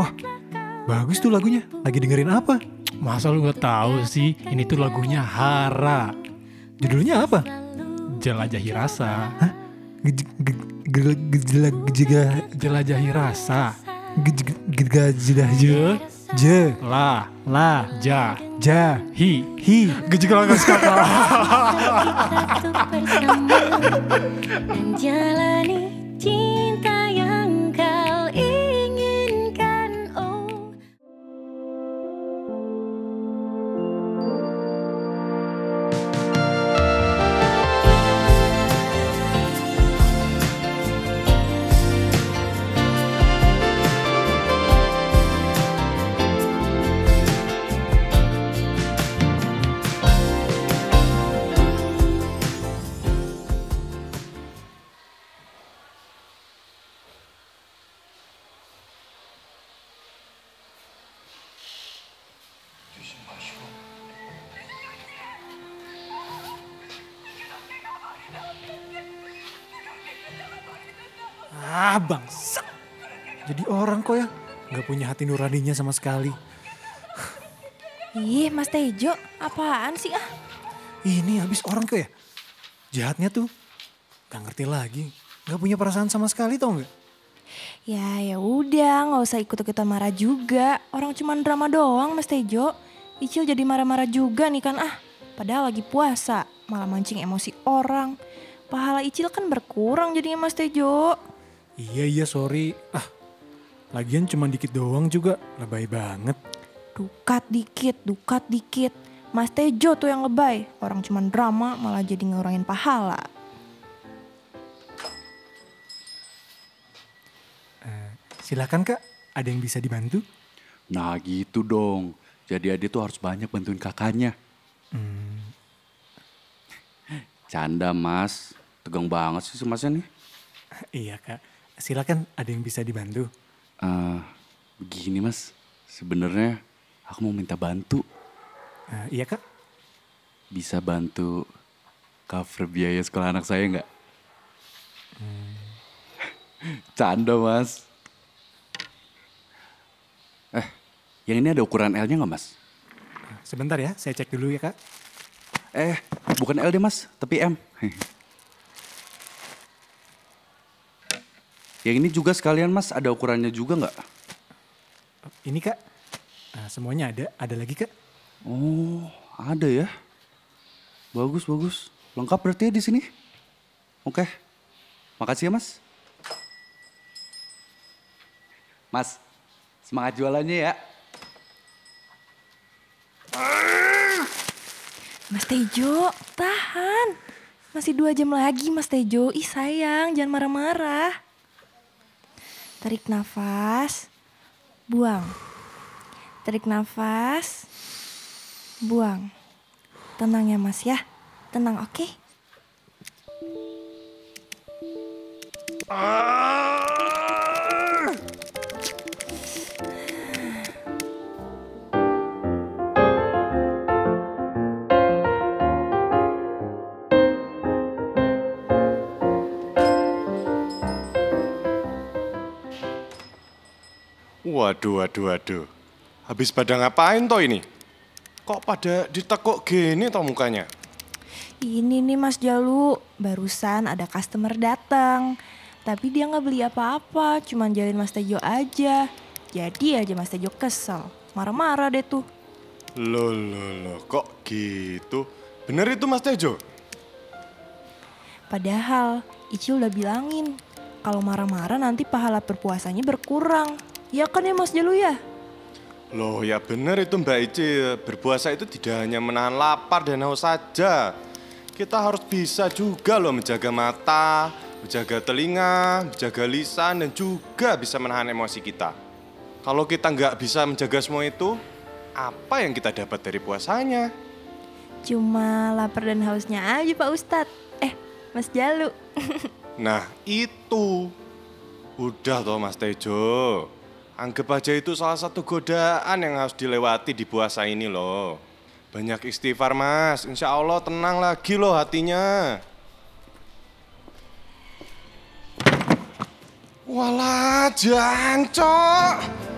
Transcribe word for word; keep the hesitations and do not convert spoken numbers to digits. Wah, bagus tuh lagunya. Lagi dengerin apa? Masa lu gak tahu sih, ini tuh lagunya Harra. Judulnya apa? Jelajahi Rasa. Hah? Jelajahi Rasa. Jelajahi Rasa. Je la la ja ja hi hi gejolak sekali menjalani cinta yang kau inginkan. Oh, ah bangsa, jadi orang kok ya, gak punya hati nuraninya sama sekali. Ih Mas Tejo, apaan sih ah? Ini habis orang kok ya, jahatnya tuh gak ngerti lagi, gak punya perasaan sama sekali tau gak? Ya ya udah, gak usah ikut-ikutan marah juga, orang cuma drama doang Mas Tejo. Icil jadi marah-marah juga nih kan ah, padahal lagi puasa, malah mancing emosi orang. Pahala Icil kan berkurang jadinya Mas Tejo. Iya iya sorry, ah lagian cuma dikit doang juga, lebay banget. Dukat dikit, dukat dikit, Mas Tejo tuh yang lebay, orang cuma drama malah jadi ngurangin pahala. Uh, silakan Kak, ada yang bisa dibantu? Nah gitu dong, jadi adik tuh harus banyak bantuin kakaknya. Hmm. Canda Mas, tegang banget sih Masnya nih. Iya Kak. Silakan, ada yang bisa dibantu? Uh, begini Mas, sebenarnya aku mau minta bantu. Uh, iya Kak. Bisa bantu cover biaya sekolah anak saya nggak? Hmm. Canda Mas. Eh, yang ini ada ukuran L-nya nggak Mas? Sebentar ya, saya cek dulu ya Kak. Eh, bukan L deh Mas, tapi M. Yang ini juga sekalian Mas, ada ukurannya juga gak? Ini Kak, nah, semuanya ada, ada lagi Kak. Oh ada ya, bagus bagus, lengkap berarti ya di sini. Oke, makasih ya Mas. Mas, semangat jualannya ya. Mas Tejo, tahan. Masih dua jam lagi Mas Tejo, ih sayang jangan marah-marah. Tarik nafas, buang. Tarik nafas, buang. Tenang ya Mas ya, tenang oke? Okay? Ah! Waduh, waduh, waduh. Habis pada ngapain toh ini? Kok pada ditekuk gini toh mukanya? Ini nih Mas Jalu, barusan ada customer datang. Tapi dia gak beli apa-apa, cuma jalin Mas Tejo aja. Jadi aja Mas Tejo kesel, marah-marah deh tuh. Loh, loh, loh, kok gitu? Bener itu Mas Tejo? Padahal Icil udah bilangin, kalau marah-marah nanti pahala berpuasanya berkurang. Ya kan ya Mas Jalu ya? Loh ya bener itu Mbak Icil, berpuasa itu tidak hanya menahan lapar dan haus saja. Kita harus bisa juga loh menjaga mata, menjaga telinga, menjaga lisan dan juga bisa menahan emosi kita. Kalau kita nggak bisa menjaga semua itu, apa yang kita dapat dari puasanya? Cuma lapar dan hausnya aja Pak Ustadz. Eh Mas Jalu. Nah itu, udah toh Mas Tejo. Anggap aja itu salah satu godaan yang harus dilewati di puasa ini loh. Banyak istighfar Mas, insya Allah tenang lagi loh hatinya. Walah jancok.